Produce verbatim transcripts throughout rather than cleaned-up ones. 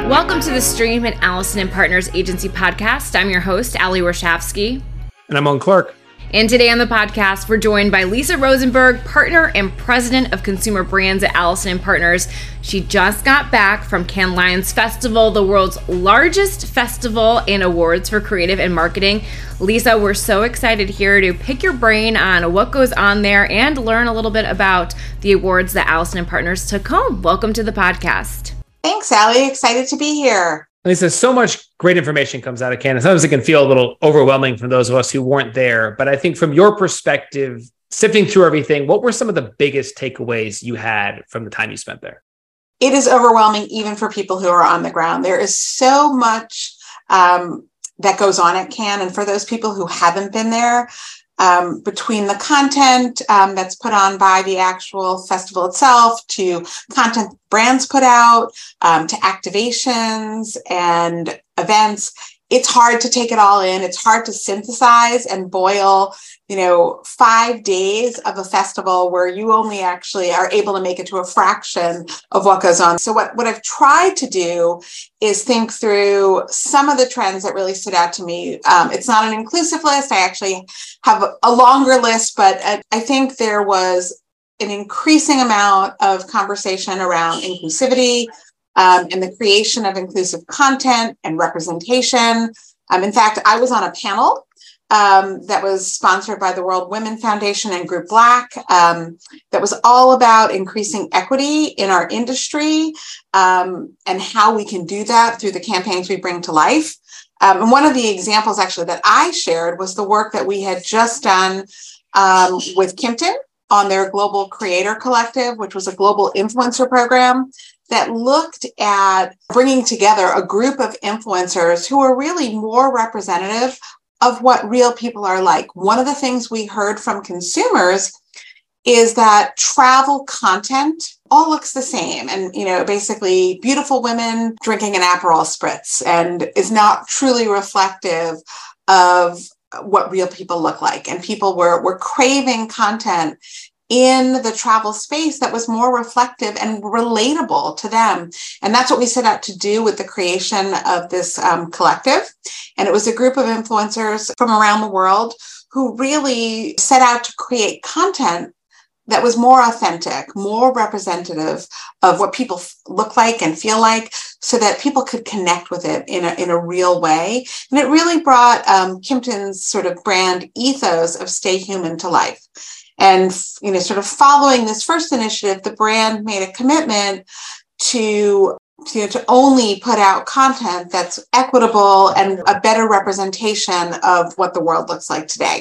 Welcome to The Stream, an Allison and Partners agency podcast. I'm your host, Ali Warshavsky. And I'm Owen Clark. And today on the podcast, we're joined by Lisa Rosenberg, partner and president of consumer brands at Allison and Partners. She just got back from Cannes Lions Festival, the world's largest festival and awards for creative and marketing. Lisa, we're so excited here to pick your brain on what goes on there and learn a little bit about the awards that Allison and Partners took home. Welcome to the podcast. Thanks, Allie. Excited to be here. Lisa, so much great information comes out of Cannes. Sometimes it can feel a little overwhelming from those of us who weren't there. But I think from your perspective, sifting through everything, what were some of the biggest takeaways you had from the time you spent there? It is overwhelming even for people who are on the ground. There is so much um, that goes on at Cannes. And for those people who haven't been there, Um, between the content um, that's put on by the actual festival itself, to content brands put out, um, to activations and events, it's hard to take it all in. It's hard to synthesize and boil, you know, five days of a festival where you only actually are able to make it to a fraction of what goes on. So what, what I've tried to do is think through some of the trends that really stood out to me. Um, it's not an inclusive list. I actually have a longer list, but I think there was an increasing amount of conversation around inclusivity, Um, and the creation of inclusive content and representation. Um, in fact, I was on a panel um, that was sponsored by the World Women Foundation and Group Black um, that was all about increasing equity in our industry um, and how we can do that through the campaigns we bring to life. Um, and one of the examples actually that I shared was the work that we had just done um, with Kimpton on their Global Creator Collective, which was a global influencer program that looked at bringing together a group of influencers who are really more representative of what real people are like. One of the things we heard from consumers is that travel content all looks the same. And, you know, basically beautiful women drinking an Aperol spritz, and is not truly reflective of what real people look like. And people were, were craving content in the travel space that was more reflective and relatable to them. And that's what we set out to do with the creation of this um, collective. And it was a group of influencers from around the world who really set out to create content that was more authentic, more representative of what people f- look like and feel like, so that people could connect with it in a, in a real way. And it really brought um, Kimpton's sort of brand ethos of stay human to life. And, you know, sort of following this first initiative, the brand made a commitment to, to, you know, to only put out content that's equitable and a better representation of what the world looks like today.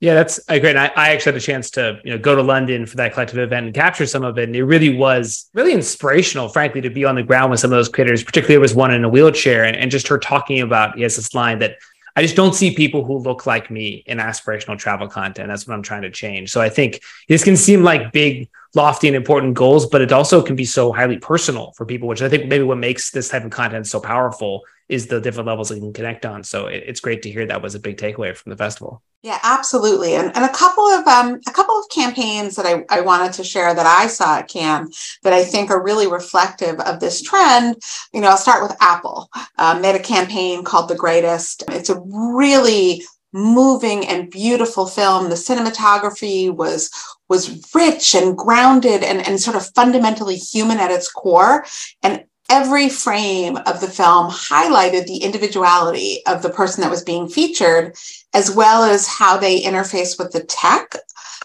Yeah, that's great. I, I actually had a chance to, you know, go to London for that collective event and capture some of it. And it really was really inspirational, frankly, to be on the ground with some of those creators, particularly there was one in a wheelchair, and, and just her talking about, yes, this line that, I just don't see people who look like me in aspirational travel content. That's what I'm trying to change. So I think this can seem like big, lofty, and important goals, but it also can be so highly personal for people, which I think maybe what makes this type of content so powerful is the different levels they can connect on. So it, it's great to hear that was a big takeaway from the festival. Yeah, absolutely. And, and a couple of um, a couple of campaigns that I, I wanted to share that I saw at Cannes that I think are really reflective of this trend. You know, I'll start with Apple. Um, they had a campaign called The Greatest. It's a really moving and beautiful film. The cinematography was was rich and grounded and, and sort of fundamentally human at its core. And every frame of the film highlighted the individuality of the person that was being featured, as well as how they interface with the tech.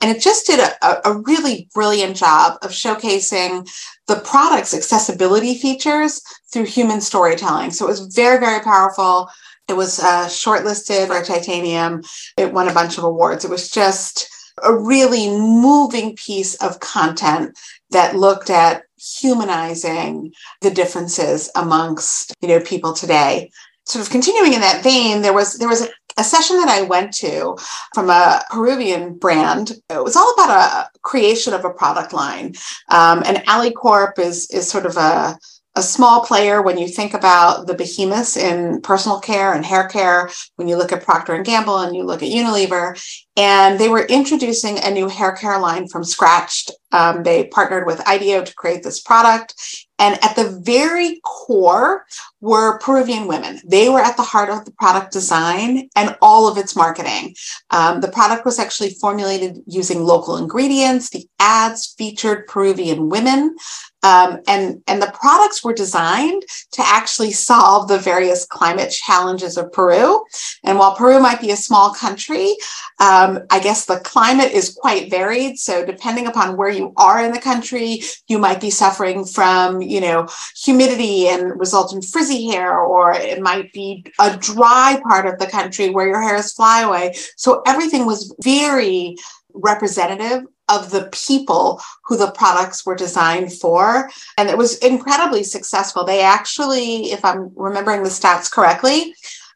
And it just did a, a really brilliant job of showcasing the product's accessibility features through human storytelling. So it was very, very powerful. It was uh, shortlisted for Titanium. It won a bunch of awards. It was just a really moving piece of content that looked at humanizing the differences amongst, you know, people today. Sort of continuing in that vein, there was there was a, a session that I went to from a Peruvian brand. It was all about a creation of a product line, um, and AliCorp is is sort of a a small player when you think about the behemoths in personal care and hair care, when you look at Procter and Gamble and you look at Unilever. And they were introducing a new hair care line from scratch. Um, they partnered with IDEO to create this product. And at the very core were Peruvian women. They were at the heart of the product design and all of its marketing. Um, the product was actually formulated using local ingredients. The ads featured Peruvian women. Um, and, and the products were designed to actually solve the various climate challenges of Peru. And while Peru might be a small country, um, I guess the climate is quite varied. So depending upon where you are in the country, you might be suffering from, you know, humidity and result in frizzy hair, or it might be a dry part of the country where your hair is flyaway. So everything was very representative of the people who the products were designed for. And it was incredibly successful. They actually, if I'm remembering the stats correctly,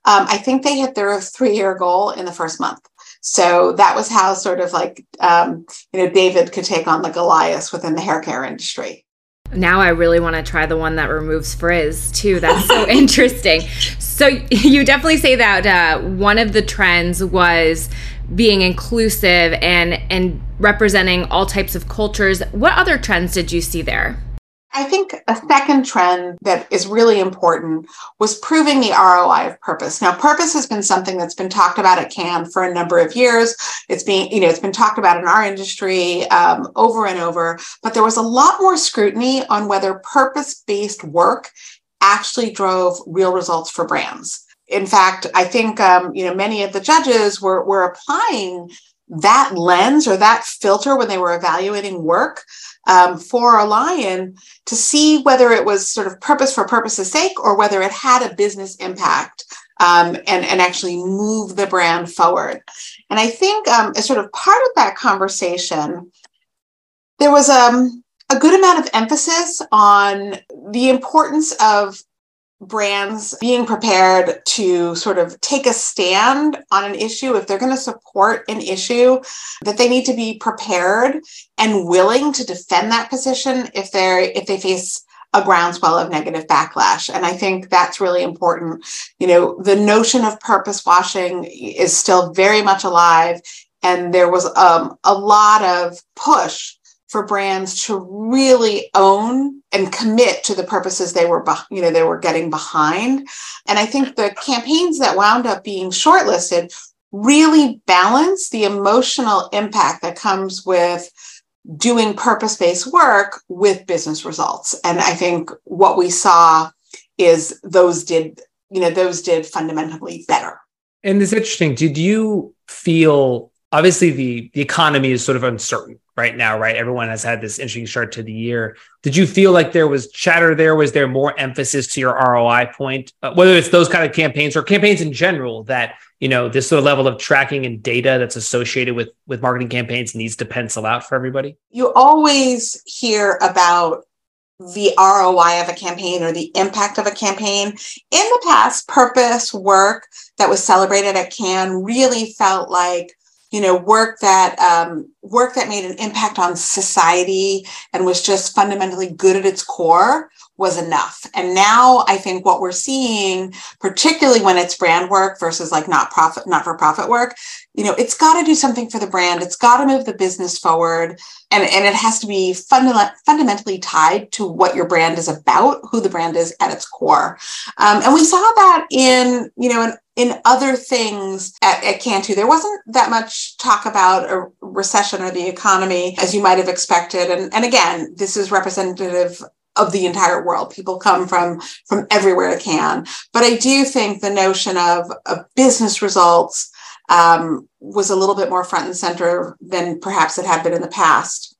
um, I think they hit their three-year goal in the first month. So that was how sort of like, um, you know, David could take on the Goliath within the hair care industry. Now I really want to try the one that removes frizz too. That's so interesting. So you definitely say that uh, one of the trends was being inclusive and and representing all types of cultures. What other trends did you see there? I think a second trend that is really important was proving the R O I of purpose. Now, purpose has been something that's been talked about at Cannes for a number of years. It's being, you know, it's been talked about in our industry um, over and over, but there was a lot more scrutiny on whether purpose-based work actually drove real results for brands. In fact, I think, um, you know, many of the judges were, were applying that lens or that filter when they were evaluating work um, for a lion to see whether it was sort of purpose for purpose's sake or whether it had a business impact um, and, and actually move the brand forward. And I think um, as sort of part of that conversation, there was um, a good amount of emphasis on the importance of brands being prepared to sort of take a stand on an issue. If they're going to support an issue, that they need to be prepared and willing to defend that position if they're if they face a groundswell of negative backlash. And I think that's really important. You know, the notion of purpose washing is still very much alive, and there was um, a lot of push for brands to really own and commit to the purposes they were, you know, they were getting behind. And I think the campaigns that wound up being shortlisted really balance the emotional impact that comes with doing purpose-based work with business results. And I think what we saw is those did, you know, those did fundamentally better. And it's interesting. Did you feel, obviously the, the economy is sort of uncertain right now, right? Everyone has had this interesting start to the year. Did you feel like there was chatter there? Was there more emphasis to your R O I point? Uh, whether it's those kind of campaigns or campaigns in general that, you know, this sort of level of tracking and data that's associated with, with marketing campaigns needs to pencil out for everybody? You always hear about the R O I of a campaign or the impact of a campaign. In the past, purpose work that was celebrated at Cannes really felt like, you know, work that um, work that made an impact on society and was just fundamentally good at its core was enough. And now I think what we're seeing, particularly when it's brand work versus like not profit, not for profit work, you know, it's got to do something for the brand. It's got to move the business forward. And, and it has to be funda- fundamentally tied to what your brand is about, who the brand is at its core. Um, and we saw that in, you know, in In other things at, at Cantu, there wasn't that much talk about a recession or the economy as you might have expected. And, and again, this is representative of the entire world. People come from, from everywhere to Cannes. But I do think the notion of, of business results um, was a little bit more front and center than perhaps it had been in the past.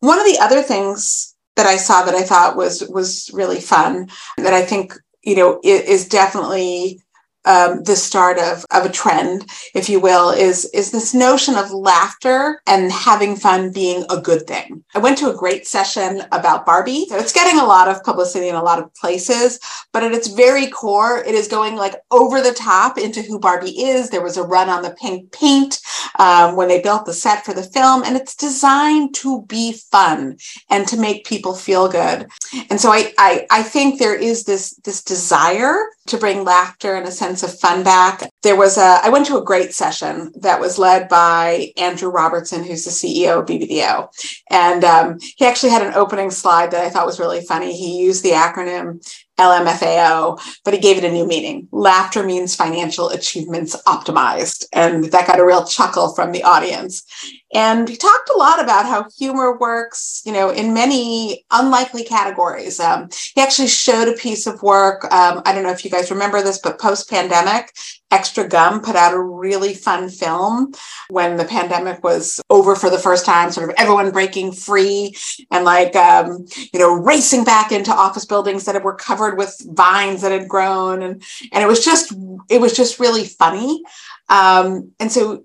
One of the other things that I saw that I thought was, was really fun, that I think, you know, is definitely Um, the start of, of a trend, if you will, is, is this notion of laughter and having fun being a good thing. I went to a great session about Barbie. So it's getting a lot of publicity in a lot of places, but at its very core, it is going like over the top into who Barbie is. There was a run on the pink paint. um, when they built the set for the film, and it's designed to be fun and to make people feel good. And so I, I, I think there is this, this desire to bring laughter and a sense of fun back. There was a, I went to a great session that was led by Andrew Robertson, who's the C E O of B B D O. And um, he actually had an opening slide that I thought was really funny. He used the acronym L M F A O, but he gave it a new meaning. Laughter means financial achievements optimized. And that got a real chuckle from the audience. And he talked a lot about how humor works, you know, in many unlikely categories. Um, he actually showed a piece of work. Um, I don't know if you guys remember this, but post-pandemic, Extra Gum put out a really fun film when the pandemic was over for the first time, sort of everyone breaking free and like, um, you know, racing back into office buildings that were covered with vines that had grown. And, and it was just, it was just really funny. Um, and so,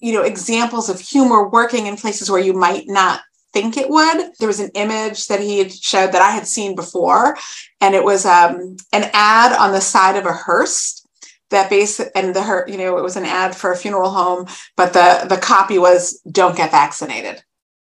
you know, examples of humor working in places where you might not think it would. There was an image that he had showed that I had seen before, and it was um, an ad on the side of a hearse that base and the her, you know, it was an ad for a funeral home, but the, the copy was "Don't get vaccinated."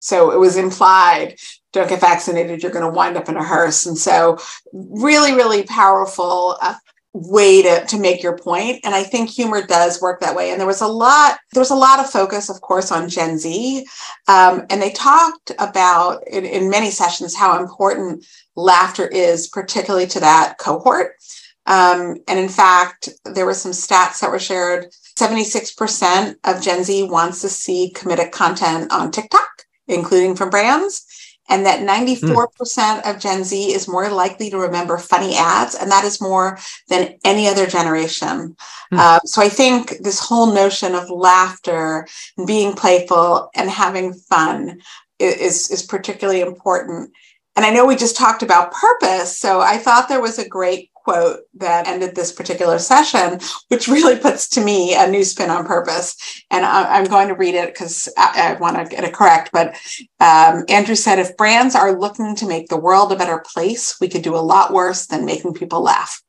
So it was implied, don't get vaccinated, you're going to wind up in a hearse. And so really, really powerful uh, way to, to make your point. And I think humor does work that way. And there was a lot, there was a lot of focus, of course, on Gen Z. Um, and they talked about in, in many sessions, how important laughter is, particularly to that cohort. Um, and in fact, there were some stats that were shared. seventy-six percent of Gen Z wants to see comedic content on TikTok, including from brands. And that ninety-four percent mm. of Gen Z is more likely to remember funny ads. And that is more than any other generation. Mm. Uh, so I think this whole notion of laughter and being playful and having fun is, is particularly important. And I know we just talked about purpose. So I thought there was a great quote that ended this particular session, which really puts to me a new spin on purpose. And I, I'm going to read it because I, I want to get it correct. But um, Andrew said, if brands are looking to make the world a better place, we could do a lot worse than making people laugh.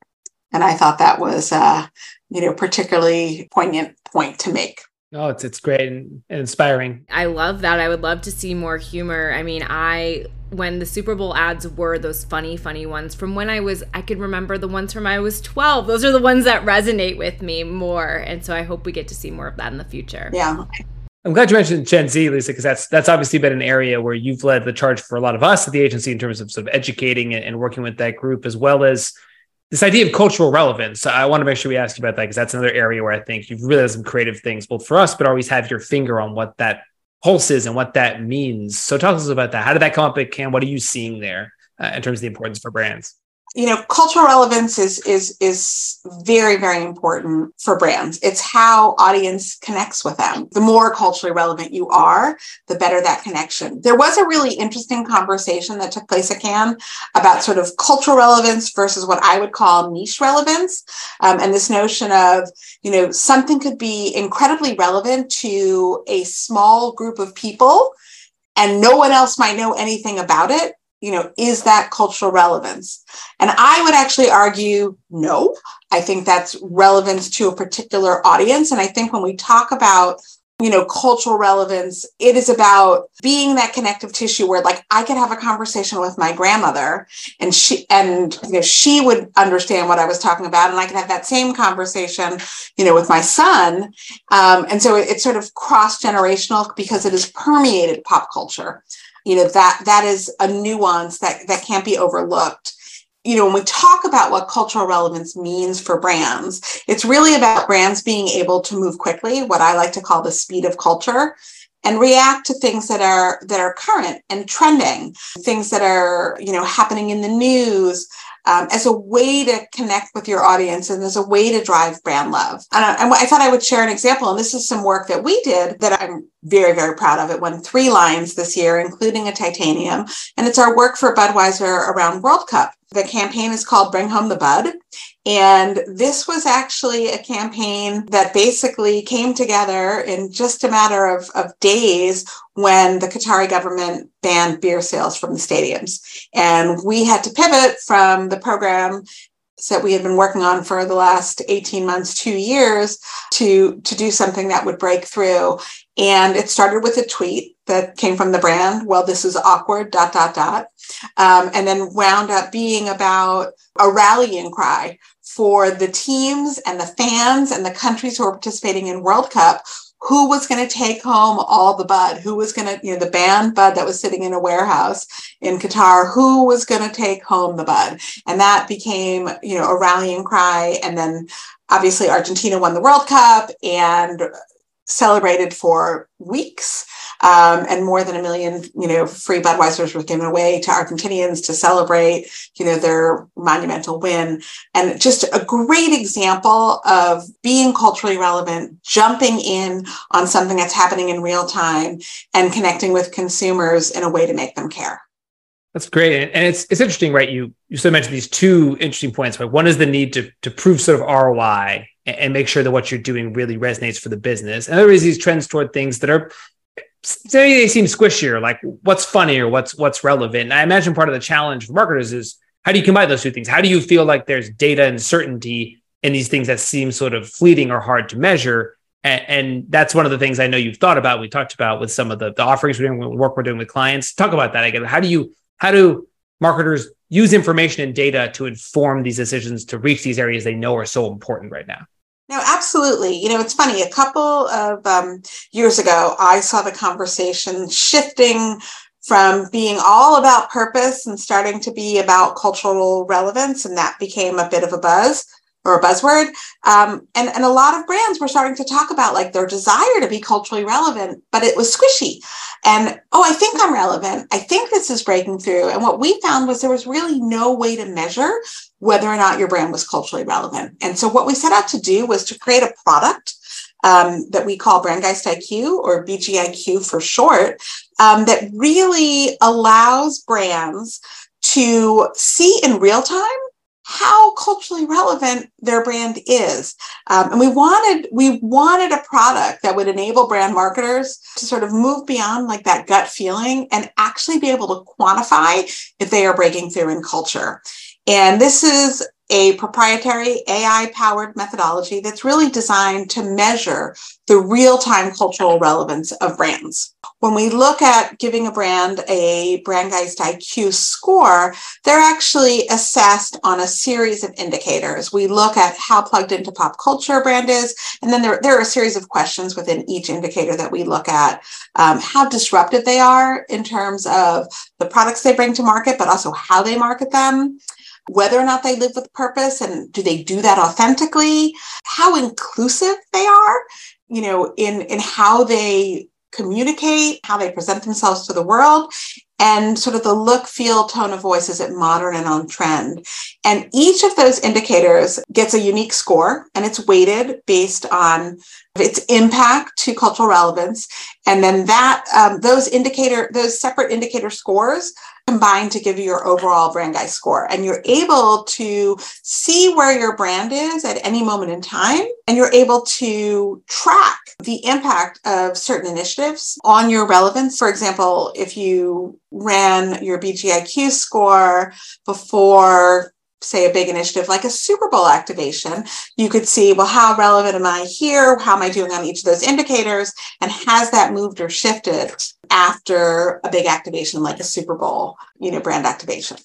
And I thought that was uh, you know, particularly poignant point to make. Oh, it's it's great and inspiring. I love that. I would love to see more humor. I mean, I when the Super Bowl ads were those funny, funny ones from when I was, I could remember the ones from I was twelve. Those are the ones that resonate with me more. And so I hope we get to see more of that in the future. Yeah. I'm glad you mentioned Gen Z, Lisa, because that's that's obviously been an area where you've led the charge for a lot of us at the agency in terms of sort of educating and, and working with that group, as well as this idea of cultural relevance. I want to make sure we ask you about that, because that's another area where I think you've really done some creative things, both for us, but always have your finger on what that pulse is and what that means. So talk to us about that. How did that come up at Cannes? What are you seeing there uh, in terms of the importance for brands? You know, cultural relevance is, is, is very, very important for brands. It's how audience connects with them. The more culturally relevant you are, the better that connection. There was a really interesting conversation that took place at Cannes about sort of cultural relevance versus what I would call niche relevance. Um, and this notion of, you know, something could be incredibly relevant to a small group of people and no one else might know anything about it. You know, is that cultural relevance? And I would actually argue, no, I think that's relevance to a particular audience. And I think when we talk about, you know, cultural relevance, it is about being that connective tissue where, like, I could have a conversation with my grandmother and she, and, you know, she would understand what I was talking about. And I could have that same conversation, you know, with my son. Um, and so it, it's sort of cross-generational because it has permeated pop culture. You know, that, that is a nuance that, that can't be overlooked. You know, when we talk about what cultural relevance means for brands, it's really about brands being able to move quickly, what I like to call the speed of culture, and react to things that are, that are current and trending, things that are, you know, happening in the news, um, as a way to connect with your audience and as a way to drive brand love. And I, I thought I would share an example. And this is some work that we did that I'm very, very proud of. It won three Lions this year, including a Titanium. And it's our work for Budweiser around World Cup. The campaign is called Bring Home the Bud. And this was actually a campaign that basically came together in just a matter of, of days when the Qatari government banned beer sales from the stadiums. And we had to pivot from the program that we had been working on for the last eighteen months, two years to, to do something that would break through. And it started with a tweet that came from the brand. Well, this is awkward, dot, dot, dot. Um, and then wound up being about a rallying cry for the teams and the fans and the countries who are participating in World Cup. Who was going to take home all the bud? Who was going to, you know, the banned bud that was sitting in a warehouse in Qatar, who was going to take home the bud? And that became, you know, a rallying cry. And then obviously Argentina won the World Cup and celebrated for weeks. Um, and more than a million, you know, free Budweisers were given away to Argentinians to celebrate, you know, their monumental win. And just a great example of being culturally relevant, jumping in on something that's happening in real time and connecting with consumers in a way to make them care. That's great. And it's it's interesting, right? You you sort of mentioned these two interesting points, right? One is the need to to prove sort of R O I and, and make sure that what you're doing really resonates for the business. And there is these trends toward things that are, say they seem squishier, like what's funny or what's what's relevant. And I imagine part of the challenge for marketers is how do you combine those two things? How do you feel like there's data and certainty in these things that seem sort of fleeting or hard to measure? And, and that's one of the things I know you've thought about. We talked about with some of the, the offerings we're doing, the work we're doing with clients. Talk about that again. How do you how do marketers use information and data to inform these decisions to reach these areas they know are so important right now? No, absolutely. You know, it's funny. A couple of um, years ago, I saw the conversation shifting from being all about purpose and starting to be about cultural relevance. And that became a bit of a buzz or a buzzword. Um, and, and a lot of brands were starting to talk about like their desire to be culturally relevant, but it was squishy. And, oh, I think I'm relevant. I think this is breaking through. And what we found was there was really no way to measure whether or not your brand was culturally relevant. And so what we set out to do was to create a product um, that we call Brandgeist I Q or B G I Q for short, um, that really allows brands to see in real time how culturally relevant their brand is. Um, and we wanted, we wanted a product that would enable brand marketers to sort of move beyond like that gut feeling and actually be able to quantify if they are breaking through in culture. And this is a proprietary A I-powered methodology that's really designed to measure the real-time cultural relevance of brands. When we look at giving a brand a Brandgeist I Q score, they're actually assessed on a series of indicators. We look at how plugged into pop culture a brand is, and then there, there are a series of questions within each indicator that we look at, um, how disruptive they are in terms of the products they bring to market, but also how they market them, whether or not they live with purpose and do they do that authentically, how inclusive they are, you know, in, in how they communicate, how they present themselves to the world, and sort of the look, feel, tone of voice, is it modern and on trend? And each of those indicators gets a unique score, and it's weighted based on its impact to cultural relevance. And then that um, those indicator, those separate indicator scores combined to give you your overall Brandgeist score. And you're able to see where your brand is at any moment in time. And you're able to track the impact of certain initiatives on your relevance. For example, if you ran your B G I Q score before, say, a big initiative like a Super Bowl activation, you could see, well, how relevant am I here? How am I doing on each of those indicators? And has that moved or shifted after a big activation like a Super Bowl, you know, brand activation?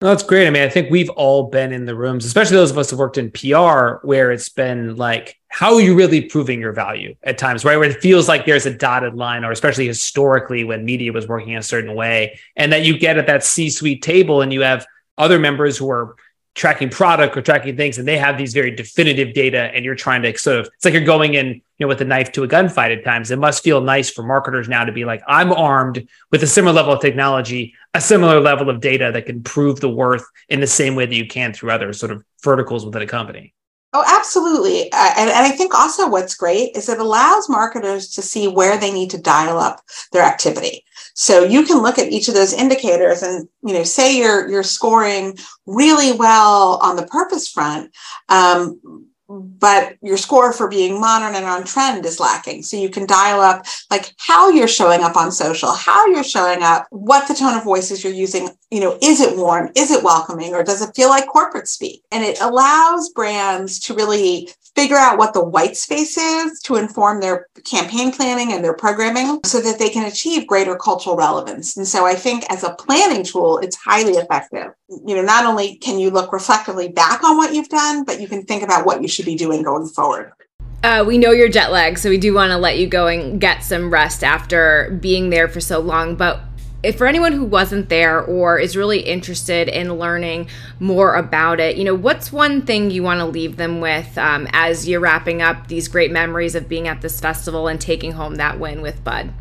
No, that's great. I mean, I think we've all been in the rooms, especially those of us who've worked in P R, where it's been like, how are you really proving your value at times, right? Where it feels like there's a dotted line, or especially historically when media was working a certain way, and that you get at that C-suite table and you have other members who are tracking product or tracking things, and they have these very definitive data, and you're trying to sort of, it's like you're going in, you know, with a knife to a gunfight at times. It must feel nice for marketers now to be like, I'm armed with a similar level of technology, a similar level of data that can prove the worth in the same way that you can through other sort of verticals within a company. Oh, absolutely. Uh, and, and I think also what's great is it allows marketers to see where they need to dial up their activity. So you can look at each of those indicators and, you know, say you're, you're scoring really well on the purpose front. Um, but your score for being modern and on trend is lacking. So you can dial up like how you're showing up on social, how you're showing up, what the tone of voices you're using, you know, is it warm? Is it welcoming? Or does it feel like corporate speak? And it allows brands to really figure out what the white space is to inform their campaign planning and their programming so that they can achieve greater cultural relevance. And so I think as a planning tool, it's highly effective. You know, not only can you look reflectively back on what you've done, but you can think about what you should be doing going forward. Uh, we know you're jet lagged, so we do want to let you go and get some rest after being there for so long. But if for anyone who wasn't there or is really interested in learning more about it, you know, what's one thing you want to leave them with um, as you're wrapping up these great memories of being at this festival and taking home that win with Bud?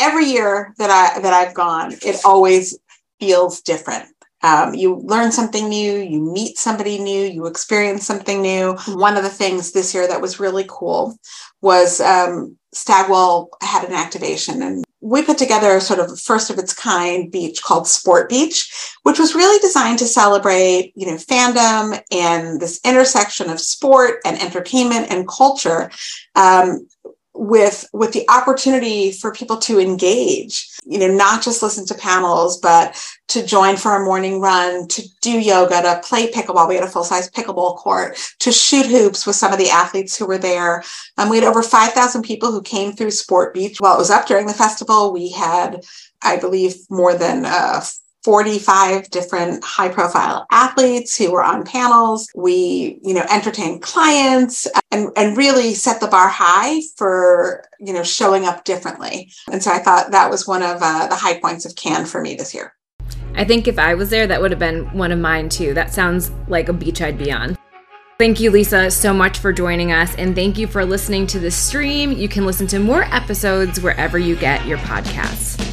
Every year that I that I've gone, it always feels different. Um, you learn something new, you meet somebody new, you experience something new. One of the things this year that was really cool was um, Stagwell had an activation, and we put together a sort of first of its kind beach called Sport Beach, which was really designed to celebrate, you know, fandom and this intersection of sport and entertainment and culture, um, with, with the opportunity for people to engage, you know, not just listen to panels, but to join for a morning run, to do yoga, to play pickleball. We had a full-size pickleball court, to shoot hoops with some of the athletes who were there. Um, we had over five thousand people who came through Sport Beach while it was up during the festival. We had, I believe, more than uh, forty-five different high-profile athletes who were on panels. We, you know, entertained clients and, and really set the bar high for, you know, showing up differently. And so I thought that was one of uh, the high points of Cannes for me this year. I think if I was there, that would have been one of mine too. That sounds like a beach I'd be on. Thank you, Lisa, so much for joining us. And thank you for listening to The Stream. You can listen to more episodes wherever you get your podcasts.